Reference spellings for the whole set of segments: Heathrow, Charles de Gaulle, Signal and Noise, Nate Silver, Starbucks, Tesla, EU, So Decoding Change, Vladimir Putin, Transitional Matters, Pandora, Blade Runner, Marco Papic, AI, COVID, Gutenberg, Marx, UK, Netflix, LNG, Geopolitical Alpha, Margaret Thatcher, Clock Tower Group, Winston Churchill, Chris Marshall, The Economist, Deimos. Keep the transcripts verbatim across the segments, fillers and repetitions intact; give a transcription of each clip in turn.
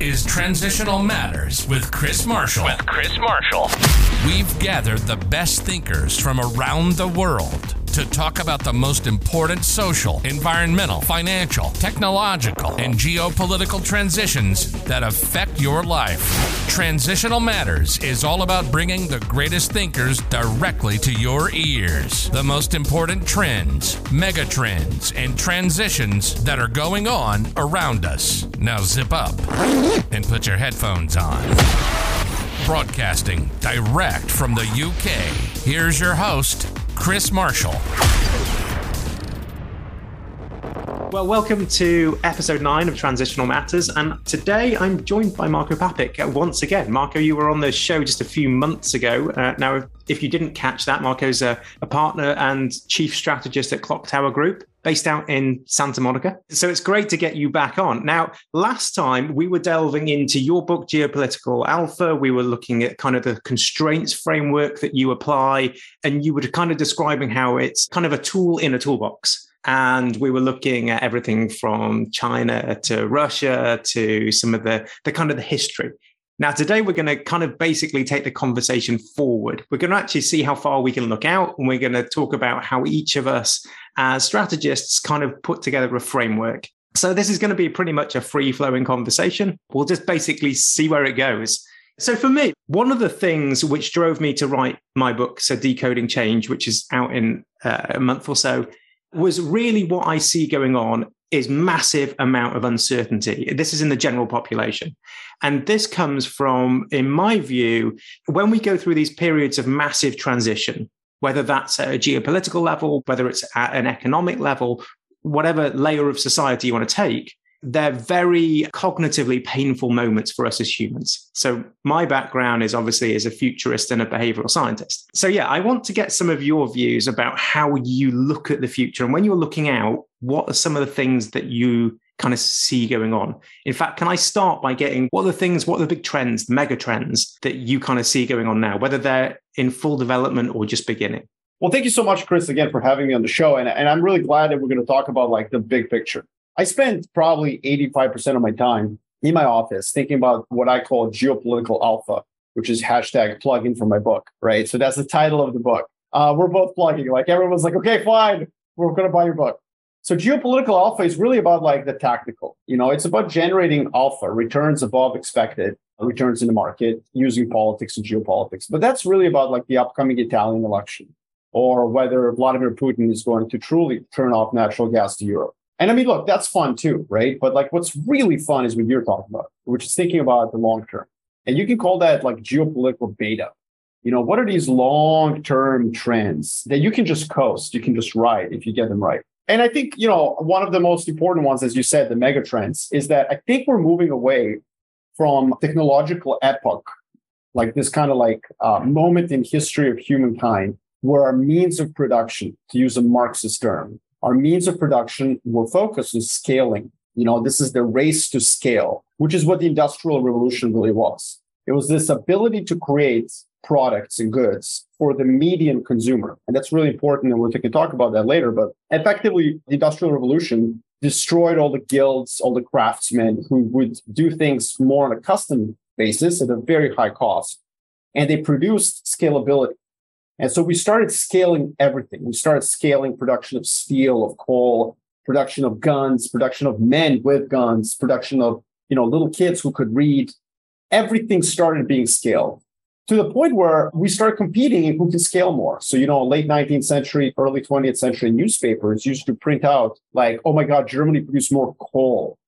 is Transitional Matters with Chris Marshall. With Chris Marshall. We've gathered the best thinkers from around the world to talk about the most important social, environmental, financial, technological, and geopolitical transitions that affect your life. Transitional Matters is all about bringing the greatest thinkers directly to your ears. The most important trends, megatrends, and transitions that are going on around us. Now zip up and put your headphones on. Broadcasting direct from the U K, here's your host, Chris Marshall. Well, welcome to episode nine of Transitional Matters, and today I'm joined by Marco Papic uh, once again. Marco, you were on the show just a few months ago. Uh, now, if, if you didn't catch that, Marco's a, a partner and chief strategist at Clock Tower Group, based out in Santa Monica. So it's great to get you back on. Now, last time we were delving into your book, Geopolitical Alpha. We were looking at kind of the constraints framework that you apply, and you were kind of describing how it's kind of a tool in a toolbox. And we were looking at everything from China to Russia to some of the, the kind of the history. Now, today, we're going to kind of basically take the conversation forward. We're going to actually see how far we can look out. And we're going to talk about how each of us as strategists kind of put together a framework. So this is going to be pretty much a free-flowing conversation. We'll just basically see where it goes. So for me, one of the things which drove me to write my book, So Decoding Change, which is out in uh, a month or so, was really what I see going on is massive amount of uncertainty. This is in the general population. And this comes from, in my view, when we go through these periods of massive transition, whether that's at a geopolitical level, whether it's at an economic level, whatever layer of society you want to take, they're very cognitively painful moments for us as humans. So my background is obviously as a futurist and a behavioral scientist. So yeah, I want to get some of your views about how you look at the future. And when you're looking out, what are some of the things that you kind of see going on? In fact, can I start by getting what are the things, what are the big trends, the mega trends that you kind of see going on now, whether they're in full development or just beginning? Well, thank you so much, Chris, again, for having me on the show. And, and I'm really glad that we're going to talk about like the big picture. I spent probably eighty-five percent of my time in my office thinking about what I call geopolitical alpha, which is hashtag plug-in from my book, right? So that's the title of the book. Uh, we're both plugging. Like everyone's like, okay, fine, we're going to buy your book. So geopolitical alpha is really about like the tactical. You know, it's about generating alpha, returns above expected, returns in the market, using politics and geopolitics. But that's really about like the upcoming Italian election or whether Vladimir Putin is going to truly turn off natural gas to Europe. And I mean, look, that's fun too, right? But like what's really fun is what you're talking about, which is thinking about the long term. And you can call that like geopolitical beta. You know, what are these long-term trends that you can just coast, you can just ride if you get them right? And I think, you know, one of the most important ones, as you said, the mega trends, is that I think we're moving away from technological epoch, like this kind of like uh, moment in history of humankind where our means of production, to use a Marxist term, our means of production were focused on scaling. You know, this is the race to scale, which is what the Industrial Revolution really was. It was this ability to create products and goods for the median consumer. And that's really important. And we can talk about that later. But effectively, the Industrial Revolution destroyed all the guilds, all the craftsmen who would do things more on a custom basis at a very high cost. And they produced scalability. And so we started scaling everything. We started scaling production of steel, of coal, production of guns, production of men with guns, production of, you know, little kids who could read. Everything started being scaled to the point where we started competing in who can scale more. So, you know, late nineteenth century, early twentieth century newspapers used to print out like, oh, my God, Germany produced more coal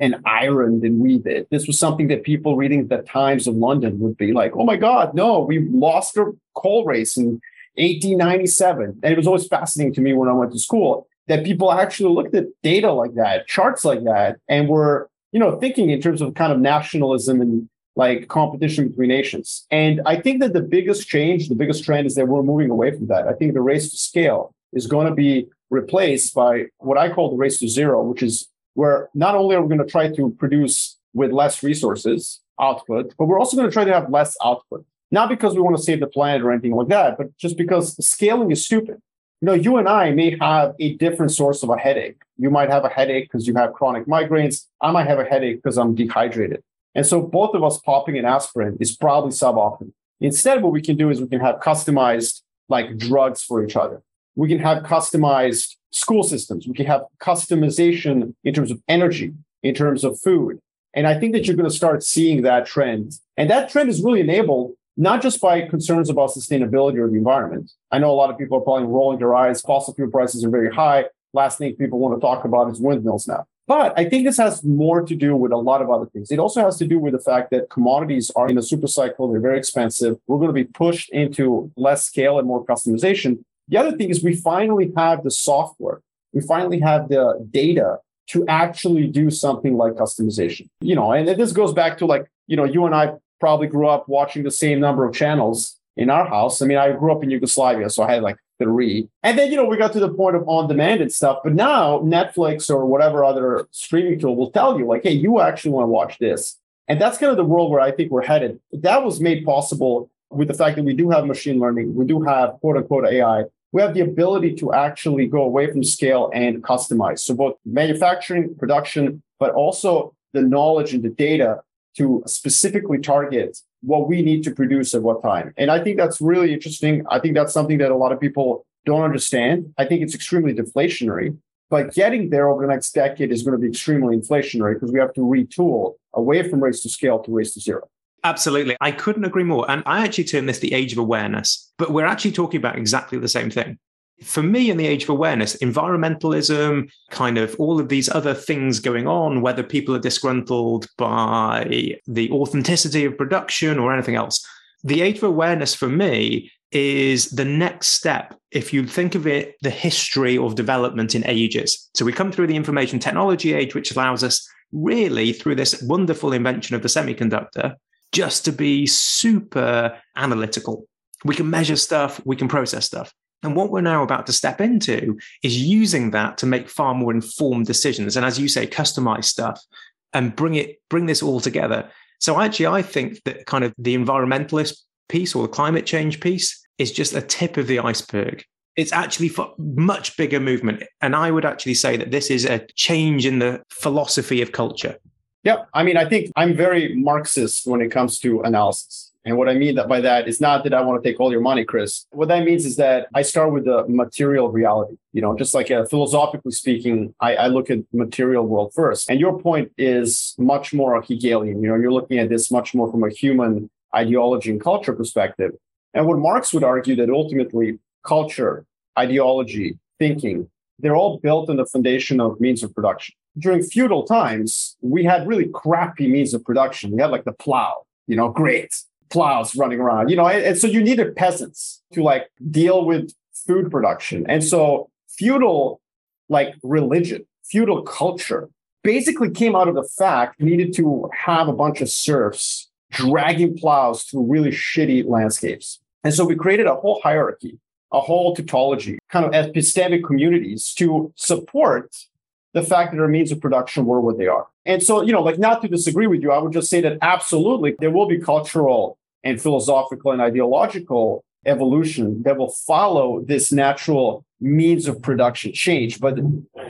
and iron than we did. This was something that people reading the Times of London would be like, oh, my God, no, we lost our coal race in eighteen ninety-seven. And it was always fascinating to me when I went to school that people actually looked at data like that, charts like that, and were, you know, thinking in terms of kind of nationalism and like competition between nations. And I think that the biggest change, the biggest trend is that we're moving away from that. I think the race to scale is going to be replaced by what I call the race to zero, which is where not only are we going to try to produce with less resources output, but we're also going to try to have less output. Not because we want to save the planet or anything like that, but just because scaling is stupid. You know, you and I may have a different source of a headache. You might have a headache because you have chronic migraines. I might have a headache because I'm dehydrated. And so both of us popping an aspirin is probably suboptimal. Instead, what we can do is we can have customized like drugs for each other. We can have customized school systems. We can have customization in terms of energy, in terms of food. And I think that you're going to start seeing that trend. And that trend is really enabled not just by concerns about sustainability or the environment. I know a lot of people are probably rolling their eyes. Fossil fuel prices are very high. Last thing people want to talk about is windmills now. But I think this has more to do with a lot of other things. It also has to do with the fact that commodities are in a super cycle. They're very expensive. We're going to be pushed into less scale and more customization. The other thing is we finally have the software. We finally have the data to actually do something like customization. You know, and this goes back to like, you know, you and I probably grew up watching the same number of channels in our house. I mean, I grew up in Yugoslavia, so I had like three. And then, you know, we got to the point of on-demand and stuff. But now Netflix or whatever other streaming tool will tell you like, hey, you actually want to watch this. And that's kind of the world where I think we're headed. That was made possible with the fact that we do have machine learning. We do have quote unquote A I. We have the ability to actually go away from scale and customize. So both manufacturing, production, but also the knowledge and the data to specifically target what we need to produce at what time. And I think that's really interesting. I think that's something that a lot of people don't understand. I think it's extremely deflationary, but getting there over the next decade is going to be extremely inflationary because we have to retool away from race to scale to race to zero. Absolutely. I couldn't agree more. And I actually term this the age of awareness, but we're actually talking about exactly the same thing. For me, in the age of awareness, environmentalism, kind of all of these other things going on, whether people are disgruntled by the authenticity of production or anything else, the age of awareness for me is the next step. If you think of it, the history of development in ages. So we come through the information technology age, which allows us really through this wonderful invention of the semiconductor, just to be super analytical. We can measure stuff, we can process stuff. And what we're now about to step into is using that to make far more informed decisions. And as you say, customize stuff and bring it, bring this all together. So actually, I think that kind of the environmentalist piece or the climate change piece is just a tip of the iceberg. It's actually for much bigger movement. And I would actually say that this is a change in the philosophy of culture. Yeah. I mean, I think I'm very Marxist when it comes to analysis. And what I mean by that is not that I want to take all your money, Chris. What that means is that I start with the material reality. You know, just like uh, philosophically speaking, I, I look at material world first. And your point is much more Hegelian. You know, you're looking at this much more from a human ideology and culture perspective. And what Marx would argue that ultimately culture, ideology, thinking, they're all built on the foundation of means of production. During feudal times, we had really crappy means of production. We had like the plow, you know, great. Plows running around, you know, and, and so you needed peasants to like deal with food production. And so feudal like religion, feudal culture basically came out of the fact we needed to have a bunch of serfs dragging plows through really shitty landscapes. And so we created a whole hierarchy, a whole tautology, kind of epistemic communities to support the fact that our means of production were what they are. And so, you know, like not to disagree with you, I would just say that absolutely there will be cultural and philosophical and ideological evolution that will follow this natural means of production change. But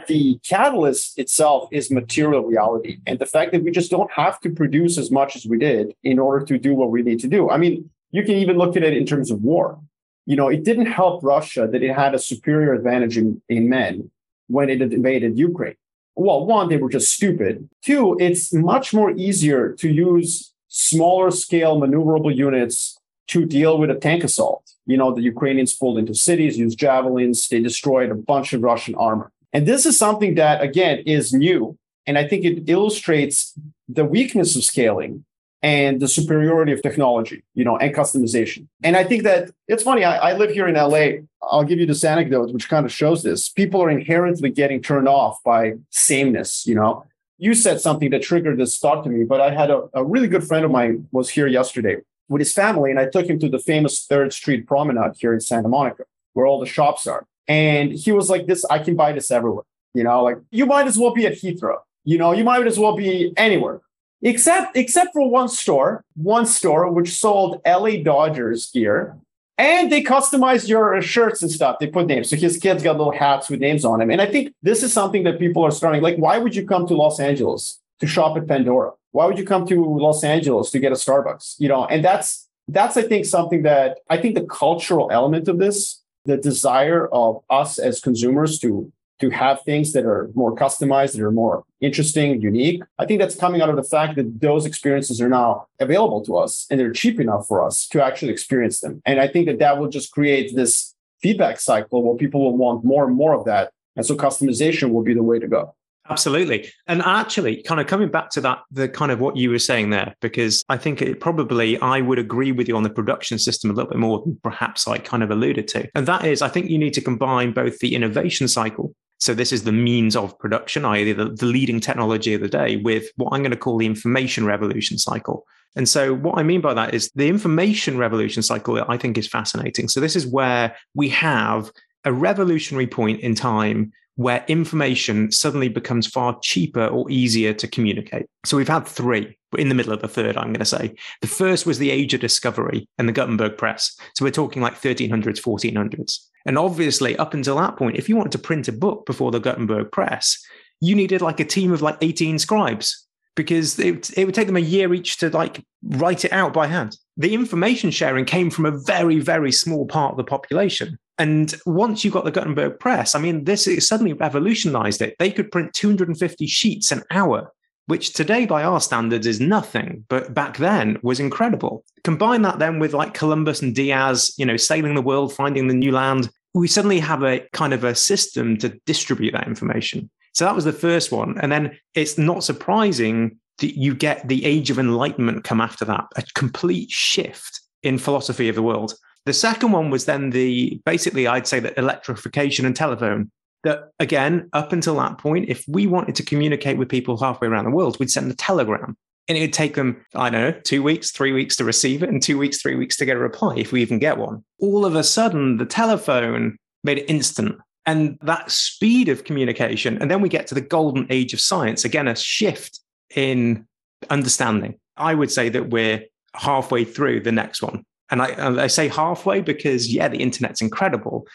the catalyst itself is material reality and the fact that we just don't have to produce as much as we did in order to do what we need to do. I mean, you can even look at it in terms of war. You know, it didn't help Russia that it had a superior advantage in, in men when it invaded Ukraine. Well, one, they were just stupid. Two, it's much more easier to use smaller scale maneuverable units to deal with a tank assault. You know, the Ukrainians pulled into cities, used javelins, they destroyed a bunch of Russian armor. And this is something that, again, is new. And I think it illustrates the weakness of scaling and the superiority of technology, you know, and customization. And I think that it's funny, I, I live here in L A. I'll give you this anecdote, which kind of shows this. People are inherently getting turned off by sameness, you know. You said something that triggered this thought to me, but I had a, a really good friend of mine was here yesterday with his family, and I took him to the famous Third Street Promenade here in Santa Monica, where all the shops are. And he was like, this, I can buy this everywhere. You know, like, you might as well be at Heathrow. You know, you might as well be anywhere. Except except for one store, one store which sold L A Dodgers gear, and they customized your shirts and stuff. They put names. So his kids got little hats with names on them. And I think this is something that people are starting. Like, why would you come to Los Angeles to shop at Pandora? Why would you come to Los Angeles to get a Starbucks? You know, and that's, that's, I think, something that I think the cultural element of this, the desire of us as consumers to, to have things that are more customized, that are more interesting, unique. I think that's coming out of the fact that those experiences are now available to us and they're cheap enough for us to actually experience them. And I think that that will just create this feedback cycle where people will want more and more of that. And so customization will be the way to go. Absolutely. And actually, kind of coming back to that, the kind of what you were saying there, because I think it probably, I would agree with you on the production system a little bit more than perhaps I kind of alluded to. And that is, I think you need to combine both the innovation cycle. So this is the means of production, that is the, the leading technology of the day, with what I'm going to call the information revolution cycle. And so what I mean by that is the information revolution cycle, I think, is fascinating. So this is where we have a revolutionary point in time where information suddenly becomes far cheaper or easier to communicate. So we've had three, but in the middle of the third, I'm going to say. The first was the Age of Discovery and the Gutenberg Press. So we're talking like thirteen hundreds, fourteen hundreds. And obviously, up until that point, if you wanted to print a book before the Gutenberg Press, you needed like a team of like eighteen scribes, because it, it would take them a year each to like write it out by hand. The information sharing came from a very, very small part of the population. And once you got the Gutenberg Press, I mean, this it suddenly revolutionized it. They could print two hundred fifty sheets an hour, which today by our standards is nothing, but back then was incredible. Combine that then with like Columbus and Diaz, you know, sailing the world, finding the new land. We suddenly have a kind of a system to distribute that information. So that was the first one. And then it's not surprising that you get the Age of Enlightenment come after that, a complete shift in philosophy of the world. The second one was then the, basically, I'd say that electrification and telephone, that again, up until that point, if we wanted to communicate with people halfway around the world, we'd send a telegram and it would take them, I don't know, two weeks, three weeks to receive it and two weeks, three weeks to get a reply, if we even get one. All of a sudden, the telephone made it instant. And that speed of communication, and then we get to the golden age of science, again, a shift in understanding. I would say that we're halfway through the next one. And I, and I say halfway because, yeah, the internet's incredible,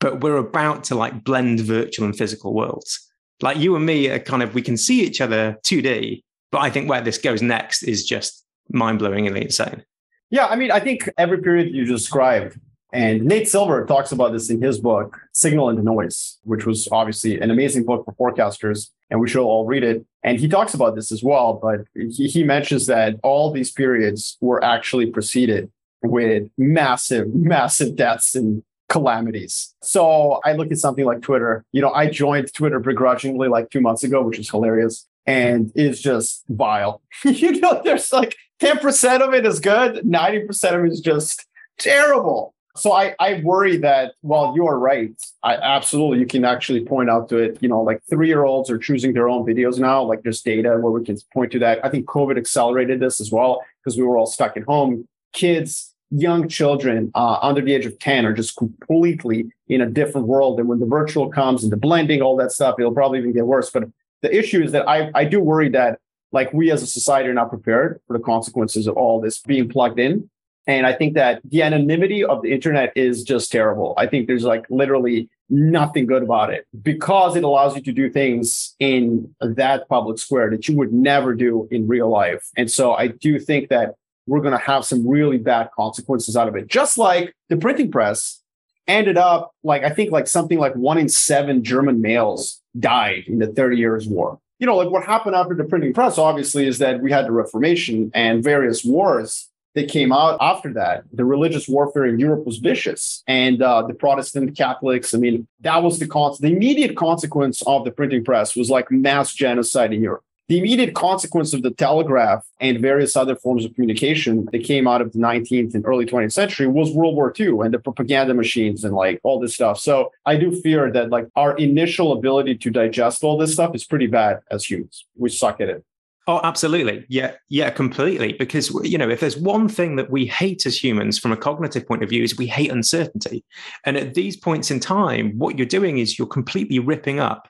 but we're about to like blend virtual and physical worlds. Like you and me are kind of, we can see each other two D, but I think where this goes next is just mind-blowingly insane. Yeah, I mean, I think every period you described, and Nate Silver talks about this in his book, Signal and Noise, which was obviously an amazing book for forecasters, and we should all read it. And he talks about this as well, but he, he mentions that all these periods were actually preceded with massive, massive deaths and calamities. So I look at something like Twitter. You know, I joined Twitter begrudgingly like two months ago, which is hilarious. And it's just vile. You know, there's like ten percent of it is good. ninety percent of it is just terrible. So I, I worry that while you are right, I absolutely, you can actually point out to it, you know, like three-year-olds are choosing their own videos now, like there's data where we can point to that. I think COVID accelerated this as well because we were all stuck at home. Kids, young children uh, under the age of ten are just completely in a different world. And when the virtual comes and the blending, all that stuff, it'll probably even get worse. But the issue is that I, I do worry that like we as a society are not prepared for the consequences of all this being plugged in. And I think that the anonymity of the internet is just terrible. I think there's like literally nothing good about it because it allows you to do things in that public square that you would never do in real life. And so I do think that we're going to have some really bad consequences out of it. Just like the printing press ended up like, I think like something like one in seven German males died in the thirty years war. You know, like what happened after the printing press, obviously, is that we had the Reformation and various wars that came out after that. The religious warfare in Europe was vicious. And uh, the Protestant Catholics, I mean, that was the con- the immediate consequence of the printing press was like mass genocide in Europe. The immediate consequence of the telegraph and various other forms of communication that came out of the nineteenth and early twentieth century was World War Two and the propaganda machines and like all this stuff. So I do fear that like our initial ability to digest all this stuff is pretty bad as humans. We suck at it. Oh, absolutely. Yeah. Yeah, completely. Because, you know, if there's one thing that we hate as humans from a cognitive point of view is we hate uncertainty. And at these points in time, what you're doing is you're completely ripping up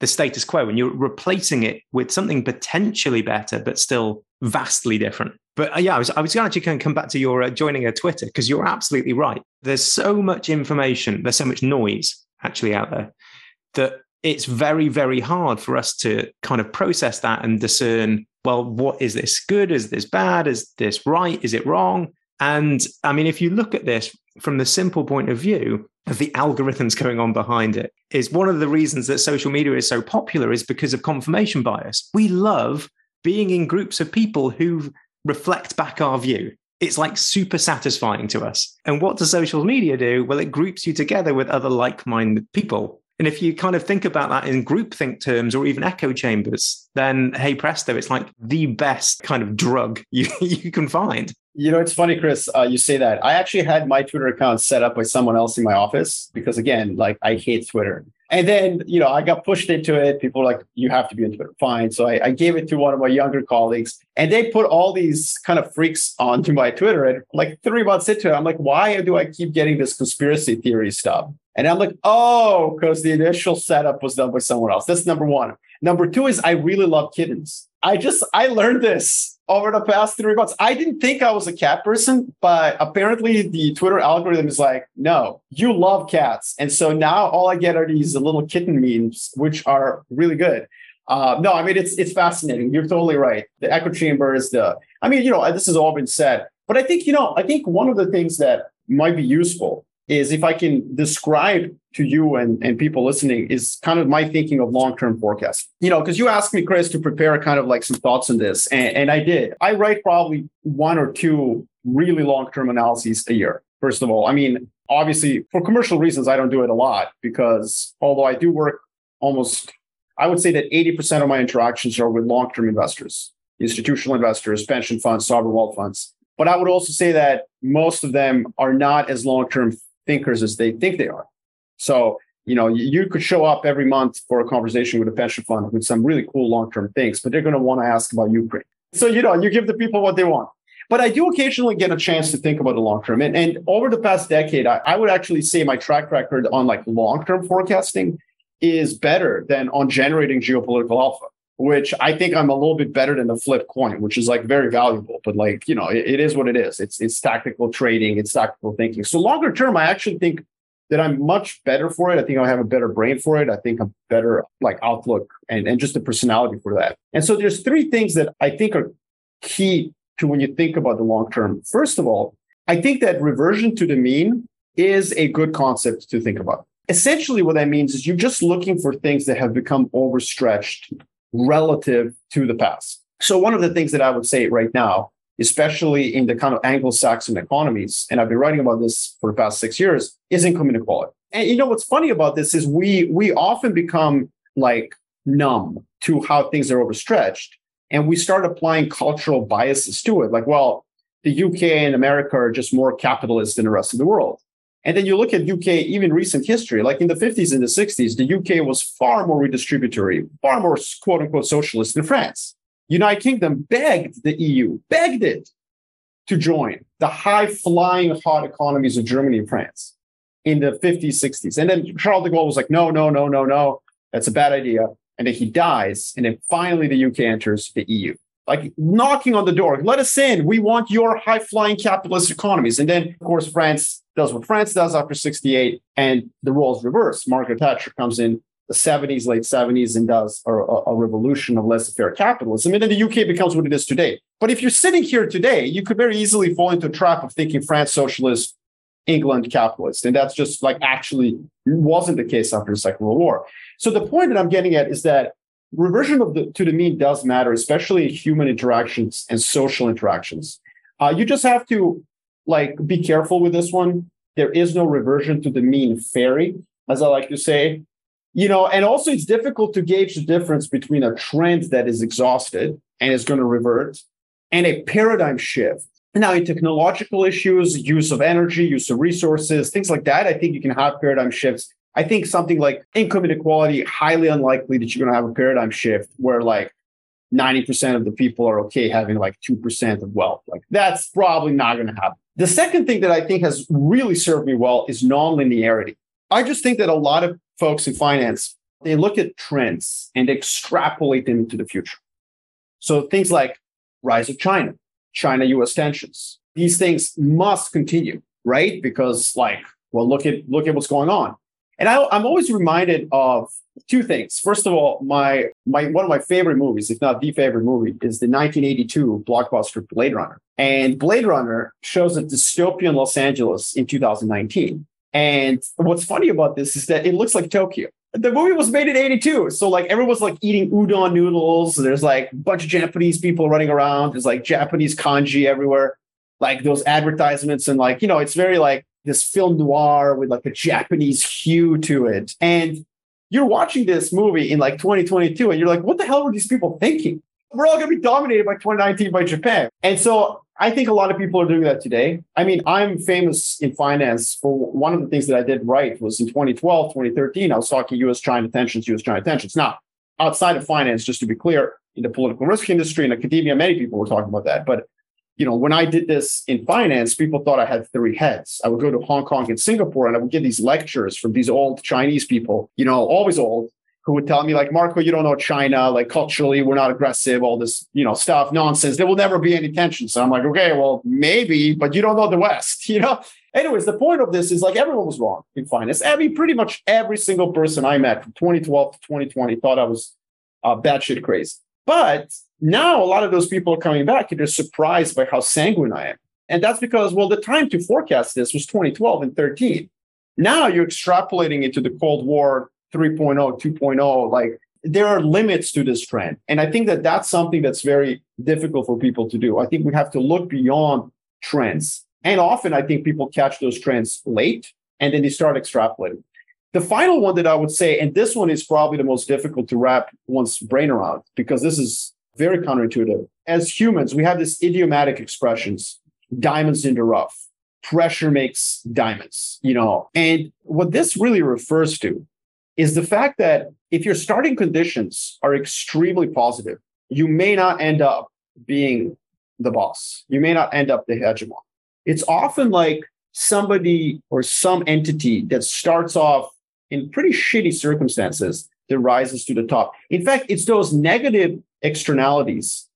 the status quo and you're replacing it with something potentially better, but still vastly different. But uh, yeah, I was, I was actually going to come back to your uh, joining a Twitter because you're absolutely right. There's so much information. There's so much noise actually out there that it's very, very hard for us to kind of process that and discern well, what is this good? Is this bad? Is this right? Is it wrong? And I mean, if you look at this from the simple point of view of the algorithms going on behind it, is one of the reasons that social media is so popular is because of confirmation bias. We love being in groups of people who reflect back our view. It's like super satisfying to us. And what does social media do? Well, it groups you together with other like-minded people. And if you kind of think about that in groupthink terms or even echo chambers, then hey presto, it's like the best kind of drug you, you can find. You know, it's funny, Chris, uh, you say that. I actually had my Twitter account set up by someone else in my office because, again, like I hate Twitter. And then, you know, I got pushed into it. People were like, you have to be on Twitter. Fine. So I, I gave it to one of my younger colleagues and they put all these kind of freaks onto my Twitter. And like three months into it, I'm like, why do I keep getting this conspiracy theory stuff? And I'm like, oh, because the initial setup was done by someone else. That's number one. Number two is I really love kittens. I just, I learned this over the past three months. I didn't think I was a cat person, but apparently the Twitter algorithm is like, no, you love cats. And so now all I get are these little kitten memes, which are really good. Uh, no, I mean, it's it's fascinating. You're totally right. The echo chamber is the, I mean, you know, this has all been said, but I think, you know, I think one of the things that might be useful is if I can describe to you and, and people listening is kind of my thinking of long-term forecast. You know, because you asked me, Chris, to prepare kind of like some thoughts on this. And, and I did. I write probably one or two really long-term analyses a year, first of all. I mean, obviously, for commercial reasons, I don't do it a lot because although I do work almost, I would say that eighty percent of my interactions are with long-term investors, institutional investors, pension funds, sovereign wealth funds. But I would also say that most of them are not as long-term thinkers as they think they are. So, you know, you could show up every month for a conversation with a pension fund with some really cool long-term things, but they're going to want to ask about Ukraine. So, you know, you give the people what they want. But I do occasionally get a chance to think about the long-term. And, and over the past decade, I, I would actually say my track record on like long-term forecasting is better than on generating geopolitical alpha, which I think I'm a little bit better than the flip coin, which is like very valuable. But like, you know, it, it is what it is. It's it's tactical trading. It's tactical thinking. So longer term, I actually think that I'm much better for it. I think I have a better brain for it. I think I'm better like outlook and, and just the personality for that. And so there's three things that I think are key to when you think about the long term. First of all, I think that reversion to the mean is a good concept to think about. Essentially, what that means is you're just looking for things that have become overstretched relative to the past. So one of the things that I would say right now, especially in the kind of Anglo-Saxon economies, and I've been writing about this for the past six years, is income inequality. And you know, what's funny about this is we we often become like numb to how things are overstretched. And we start applying cultural biases to it. Like, well, the U K and America are just more capitalist than the rest of the world. And then you look at U K, even recent history, like in the fifties and the sixties, the U K was far more redistributory, far more quote unquote socialist than France. United Kingdom begged the E U, begged it to join the high flying hot economies of Germany and France in the fifties, sixties. And then Charles de Gaulle was like, no, no, no, no, no, that's a bad idea. And then he dies. And then finally, the U K enters the E U, like knocking on the door. Let us in. We want your high flying capitalist economies. And then, of course, France does what France does after sixty-eight, and the roles reverse. Margaret Thatcher comes in the seventies, late seventies, and does a, a revolution of laissez-faire capitalism. And then the U K becomes what it is today. But if you're sitting here today, you could very easily fall into a trap of thinking France socialist, England capitalist. And that's just like actually wasn't the case after the Second World War. So the point that I'm getting at is that reversion of the, to the mean does matter, especially in human interactions and social interactions. Uh, you just have to Like, be careful with this one. There is no reversion to the mean fairy, as I like to say. You know, and also it's difficult to gauge the difference between a trend that is exhausted and is going to revert and a paradigm shift. Now, in technological issues, use of energy, use of resources, things like that, I think you can have paradigm shifts. I think something like income inequality, highly unlikely that you're going to have a paradigm shift where like ninety percent of the people are okay having like two percent of wealth. Like that's probably not going to happen. The second thing that I think has really served me well is nonlinearity. I just think that a lot of folks in finance, they look at trends and extrapolate them into the future. So things like rise of China, China U S tensions, these things must continue, right? Because like, well, look at look at what's going on. And I, I'm always reminded of two things. First of all, my my one of my favorite movies, if not the favorite movie, is the nineteen eighty-two blockbuster Blade Runner. And Blade Runner shows a dystopian Los Angeles in two thousand nineteen. And what's funny about this is that it looks like Tokyo. The movie was made in eighty-two. So like everyone's like eating udon noodles. There's like a bunch of Japanese people running around. There's like Japanese kanji everywhere. Like those advertisements and like, you know, it's very like this film noir with like a Japanese hue to it. And you're watching this movie in like twenty twenty-two and you're like, what the hell were these people thinking? We're all going to be dominated by twenty nineteen by Japan. And so I think a lot of people are doing that today. I mean, I'm famous in finance for one of the things that I did right was in twenty twelve, twenty thirteen, I was talking U S China tensions, U S China tensions. Now, outside of finance, just to be clear, in the political risk industry and academia, many people were talking about that. But you know, when I did this in finance, people thought I had three heads. I would go to Hong Kong and Singapore and I would get these lectures from these old Chinese people, you know, always old, who would tell me like, Marco, you don't know China, like culturally, we're not aggressive, all this, you know, stuff, nonsense. There will never be any tension. So I'm like, okay, well, maybe, but you don't know the West, you know? Anyways, the point of this is like everyone was wrong in finance. I mean, pretty much every single person I met from twenty twelve to twenty twenty thought I was uh, batshit crazy. But now a lot of those people are coming back and they're surprised by how sanguine I am. And that's because, well, the time to forecast this was twenty twelve and thirteen. Now you're extrapolating into the Cold War three point oh, two point oh. Like there are limits to this trend. And I think that that's something that's very difficult for people to do. I think we have to look beyond trends. And often I think people catch those trends late and then they start extrapolating. The final one that I would say, and this one is probably the most difficult to wrap one's brain around because this is very counterintuitive. As humans, we have this idiomatic expressions, diamonds in the rough, pressure makes diamonds, you know. And what this really refers to is the fact that if your starting conditions are extremely positive, you may not end up being the boss. You may not end up the hegemon. It's often like somebody or some entity that starts off in pretty shitty circumstances that rises to the top. In fact, it's those negative externalities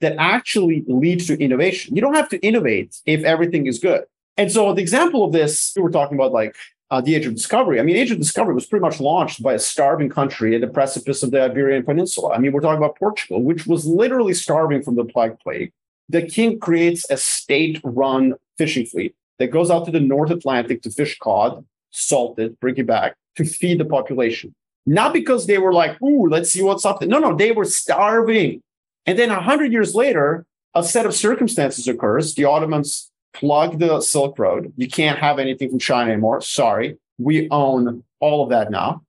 that actually lead to innovation. You don't have to innovate if everything is good. And so the example of this, we were talking about like uh, the Age of Discovery. I mean, Age of Discovery was pretty much launched by a starving country at the precipice of the Iberian Peninsula. I mean, we're talking about Portugal, which was literally starving from the Black Plague. The king creates a state-run fishing fleet that goes out to the North Atlantic to fish cod, salt it, bring it back, to feed the population. Not because they were like, ooh, let's see what's up. No, no, they were starving. And then one hundred years later, a set of circumstances occurs. The Ottomans plug the Silk Road. You can't have anything from China anymore. Sorry, we own all of that now.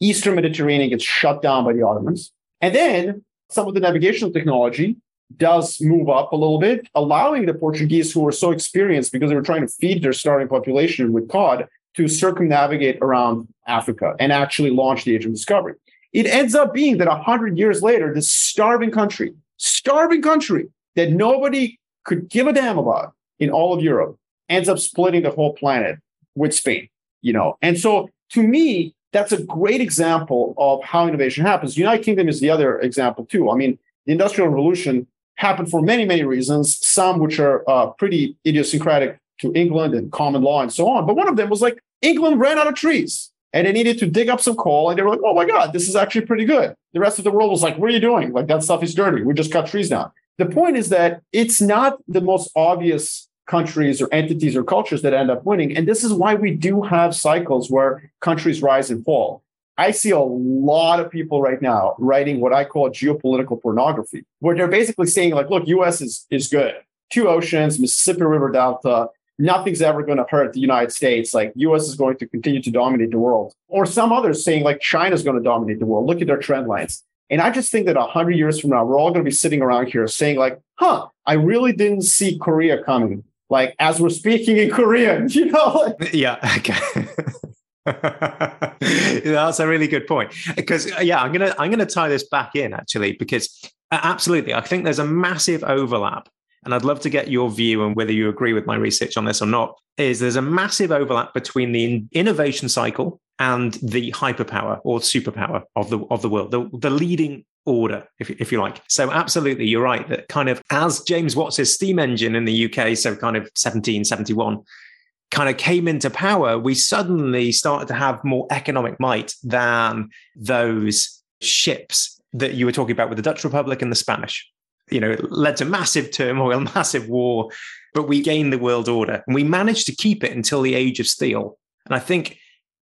Eastern Mediterranean gets shut down by the Ottomans. And then some of the navigational technology does move up a little bit, allowing the Portuguese, who were so experienced because they were trying to feed their starving population with cod, to circumnavigate around Africa and actually launch the Age of Discovery. It ends up being that one hundred years later, this starving country, starving country that nobody could give a damn about in all of Europe, ends up splitting the whole planet with Spain, you know. And so to me, that's a great example of how innovation happens. The United Kingdom is the other example too. I mean, the Industrial Revolution happened for many, many reasons, some which are uh, pretty idiosyncratic to England and common law and so on. But one of them was like, England ran out of trees and they needed to dig up some coal. And they were like, oh my God, this is actually pretty good. The rest of the world was like, what are you doing? Like that stuff is dirty. We just cut trees down. The point is that it's not the most obvious countries or entities or cultures that end up winning. And this is why we do have cycles where countries rise and fall. I see a lot of people right now writing what I call geopolitical pornography, where they're basically saying like, look, U S is, is good. Two oceans, Mississippi River Delta, nothing's ever going to hurt the United States. Like U S is going to continue to dominate the world. Or some others saying like China's going to dominate the world. Look at their trend lines. And I just think that one hundred years from now, we're all going to be sitting around here saying like, huh, I really didn't see Korea coming. Like as we're speaking in Korean, you know? Yeah. Okay. That's a really good point. Because yeah, I'm going to, I'm going to tie this back in actually, because absolutely, I think there's a massive overlap. And I'd love to get your view on whether you agree with my research on this or not, is there's a massive overlap between the innovation cycle and the hyperpower or superpower of the of the world, the, the leading order, if, if you like. So absolutely, you're right, that kind of as James Watt's steam engine in the U K, so kind of seventeen seventy-one, kind of came into power, we suddenly started to have more economic might than those ships that you were talking about with the Dutch Republic and the Spanish. You know, it led to massive turmoil, massive war, but we gained the world order and we managed to keep it until the Age of Steel. And I think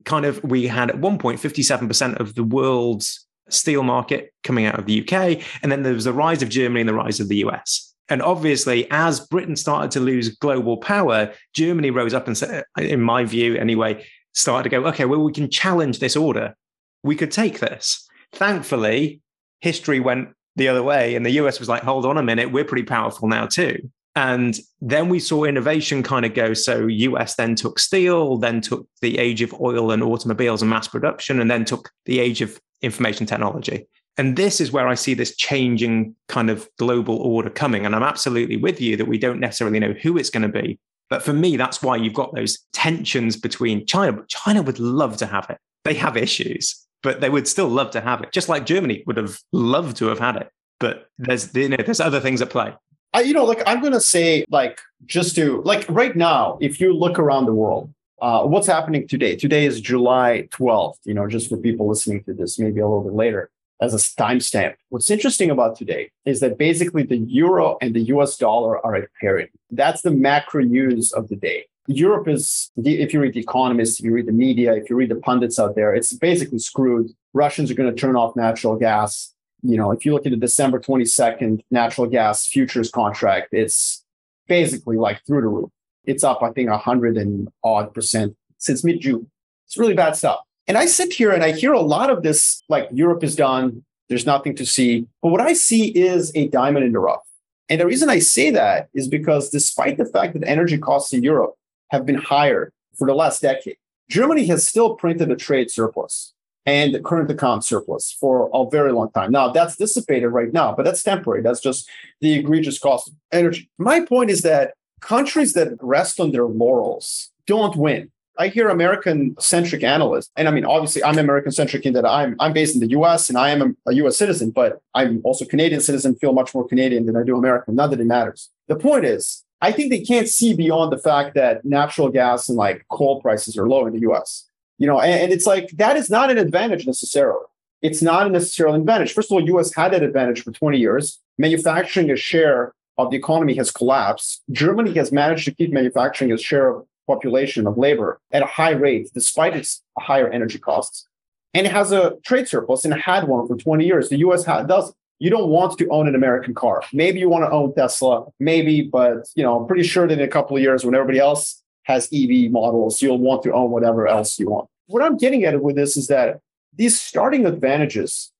kind of we had at one point fifty-seven percent of the world's steel market coming out of the U K. And then there was the rise of Germany and the rise of the U S. And obviously, as Britain started to lose global power, Germany rose up and said, in my view anyway, started to go, okay, well, we can challenge this order. We could take this. Thankfully, history went the other way. And the U S was like, hold on a minute, we're pretty powerful now too. And then we saw innovation kind of go. So U S then took steel, then took the age of oil and automobiles and mass production, and then took the age of information technology. And this is where I see this changing kind of global order coming. And I'm absolutely with you that we don't necessarily know who it's going to be. But for me, that's why you've got those tensions between China. China would love to have it. They have issues, but they would still love to have it. Just like Germany would have loved to have had it. But there's, you know, there's other things at play. I, you know, like I'm going to say, like, just to like right now, if you look around the world, uh, what's happening today? Today is July twelfth, you know, just for people listening to this, maybe a little bit later as a timestamp. What's interesting about today is that basically the euro and the U S dollar are at parity. That's the macro news of the day. Europe is, if you read The Economist, if you read the media, if you read the pundits out there, it's basically screwed. Russians are going to turn off natural gas. You know, if you look at the December twenty-second natural gas futures contract, it's basically like through the roof. It's up, I think, one hundred and odd percent since mid-June. It's really bad stuff. And I sit here and I hear a lot of this, like Europe is done. There's nothing to see. But what I see is a diamond in the rough. And the reason I say that is because despite the fact that energy costs in Europe have been higher for the last decade, Germany has still printed a trade surplus and the current account surplus for a very long time. Now, that's dissipated right now, but that's temporary. That's just the egregious cost of energy. My point is that countries that rest on their laurels don't win. I hear American-centric analysts, and I mean, obviously, I'm American-centric in that I'm I'm based in the U S and I am a U S citizen, but I'm also Canadian citizen, feel much more Canadian than I do American. Not that it matters. The point is, I think they can't see beyond the fact that natural gas and like coal prices are low in the U S. You know, and it's like, that is not an advantage necessarily. It's not a necessary advantage. First of all, U S had that advantage for twenty years. Manufacturing as share of the economy has collapsed. Germany has managed to keep manufacturing as share of population of labor at a high rate, despite its higher energy costs. And it has a trade surplus and had one for twenty years. The U S had, doesn't. You don't want to own an American car. Maybe you want to own Tesla, maybe, but, you know, I'm pretty sure that in a couple of years when everybody else has E V models, you'll want to own whatever else you want. What I'm getting at with this is that these starting advantages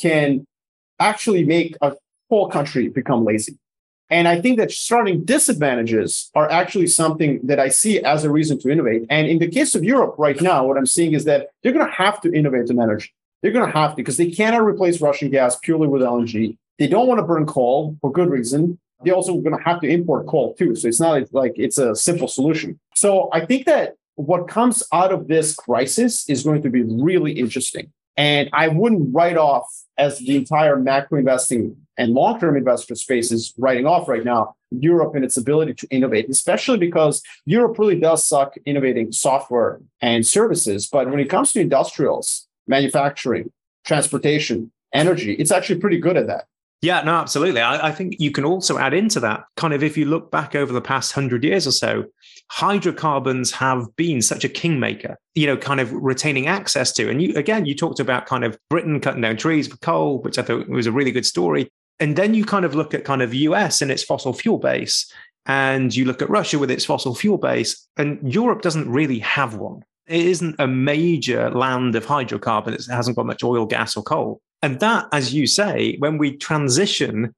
can actually make a whole country become lazy. And I think that starting disadvantages are actually something that I see as a reason to innovate. And in the case of Europe right now, what I'm seeing is that they're going to have to innovate in energy. They're going to have to, because they cannot replace Russian gas purely with L N G. They don't want to burn coal for good reason. They're also going to have to import coal too. So it's not like it's a simple solution. So I think that what comes out of this crisis is going to be really interesting. And I wouldn't write off, as the entire macro investing and long-term investor space is writing off right now, Europe and its ability to innovate, especially because Europe really does suck innovating software and services. But when it comes to industrials, manufacturing, transportation, energy, it's actually pretty good at that. Yeah, no, absolutely. I, I think you can also add into that kind of, if you look back over the past hundred years or so, hydrocarbons have been such a kingmaker, you know, kind of retaining access to. And you, again, you talked about kind of Britain cutting down trees for coal, which I thought was a really good story. And then you kind of look at kind of U S and its fossil fuel base, and you look at Russia with its fossil fuel base, and Europe doesn't really have one. It isn't a major land of hydrocarbons. It hasn't got much oil, gas, or coal. And that, as you say, when we transition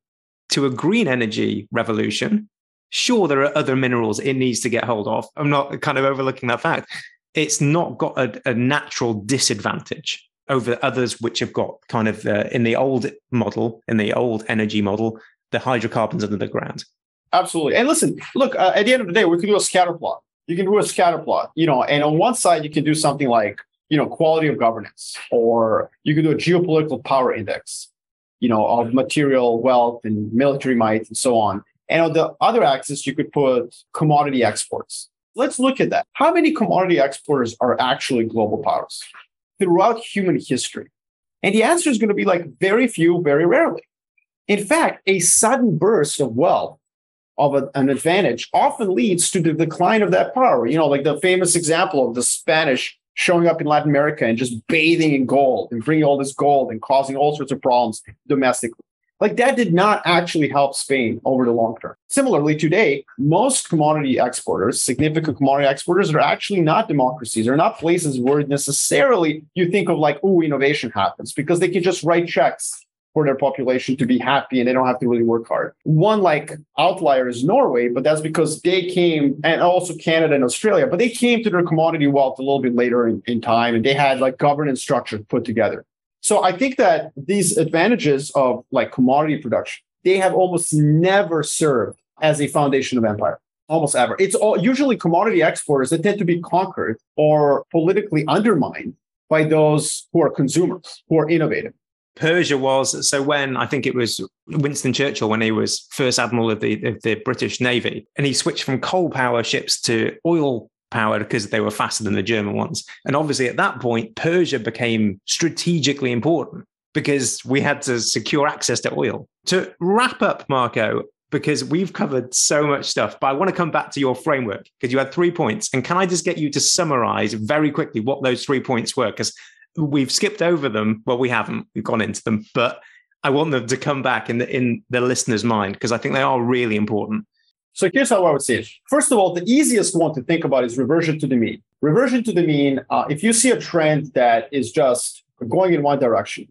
to a green energy revolution, sure, there are other minerals it needs to get hold of. I'm not kind of overlooking that fact. It's not got a, a natural disadvantage over others which have got kind of uh, in the old model, in the old energy model, the hydrocarbons under the ground. Absolutely. And listen, look, uh, at the end of the day, we can do a scatter plot. You can do a scatter plot, you know, and on one side, you can do something like, you know, quality of governance, or you can do a geopolitical power index, you know, of material wealth and military might and so on. And on the other axis, you could put commodity exports. Let's look at that. How many commodity exporters are actually global powers throughout human history? And the answer is going to be like very few, very rarely. In fact, a sudden burst of wealth, of a, an advantage, often leads to the decline of that power. You know, like the famous example of the Spanish showing up in Latin America and just bathing in gold and bringing all this gold and causing all sorts of problems domestically. Like that did not actually help Spain over the long term. Similarly, today, most commodity exporters, significant commodity exporters, are actually not democracies. They're not places where necessarily you think of like, oh, innovation happens, because they can just write checks for their population to be happy and they don't have to really work hard. One like outlier is Norway, but that's because they came, and also Canada and Australia, but they came to their commodity wealth a little bit later in, in time, and they had like governance structure put together. So I think that these advantages of like commodity production, they have almost never served as a foundation of empire, almost ever. It's all usually commodity exporters that tend to be conquered or politically undermined by those who are consumers, who are innovative. Persia was, so when I think it was Winston Churchill, when he was first admiral of the, of the British Navy, and he switched from coal power ships to oil power because they were faster than the German ones. And obviously at that point, Persia became strategically important because we had to secure access to oil. To wrap up, Marco, because we've covered so much stuff, but I want to come back to your framework because you had three points. And can I just get you to summarize very quickly what those three points were? Because we've skipped over them. Well, we haven't. We've gone into them, but I want them to come back in the, in the listener's mind because I think they are really important. So here's how I would say it. First of all, the easiest one to think about is reversion to the mean. Reversion to the mean, uh, if you see a trend that is just going in one direction,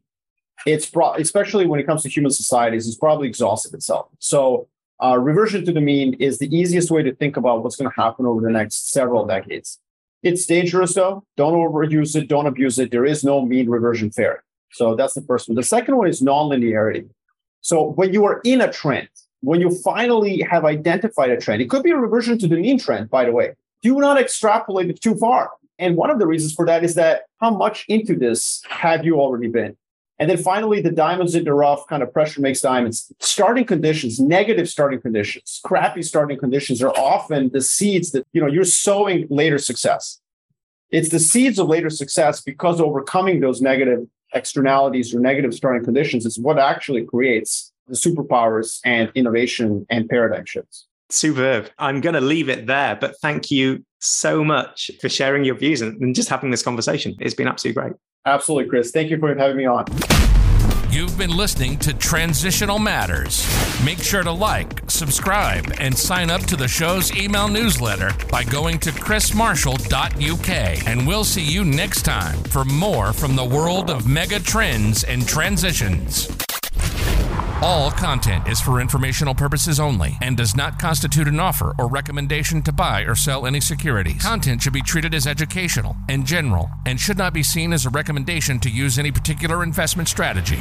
it's pro- especially when it comes to human societies, it's probably exhausted itself. So uh, reversion to the mean is the easiest way to think about what's going to happen over the next several decades. It's dangerous, though. Don't overuse it. Don't abuse it. There is no mean reversion theory. So that's the first one. The second one is nonlinearity. So when you are in a trend, when you finally have identified a trend, it could be a reversion to the mean trend, by the way, do not extrapolate it too far. And one of the reasons for that is that how much into this have you already been? And then finally, the diamonds in the rough kind of pressure makes diamonds. Starting conditions, negative starting conditions, crappy starting conditions are often the seeds that, you know, you're sowing later success. It's the seeds of later success because overcoming those negative externalities or negative starting conditions is what actually creates the superpowers and innovation and paradigm shifts. Superb. I'm going to leave it there, but thank you so much for sharing your views and just having this conversation. It's been absolutely great. Absolutely, Chris. Thank you for having me on. You've been listening to Transitional Matters. Make sure to like, subscribe, and sign up to the show's email newsletter by going to chris marshall dot u k. And we'll see you next time for more from the world of mega trends and transitions. All content is for informational purposes only and does not constitute an offer or recommendation to buy or sell any securities. Content should be treated as educational and general and should not be seen as a recommendation to use any particular investment strategy.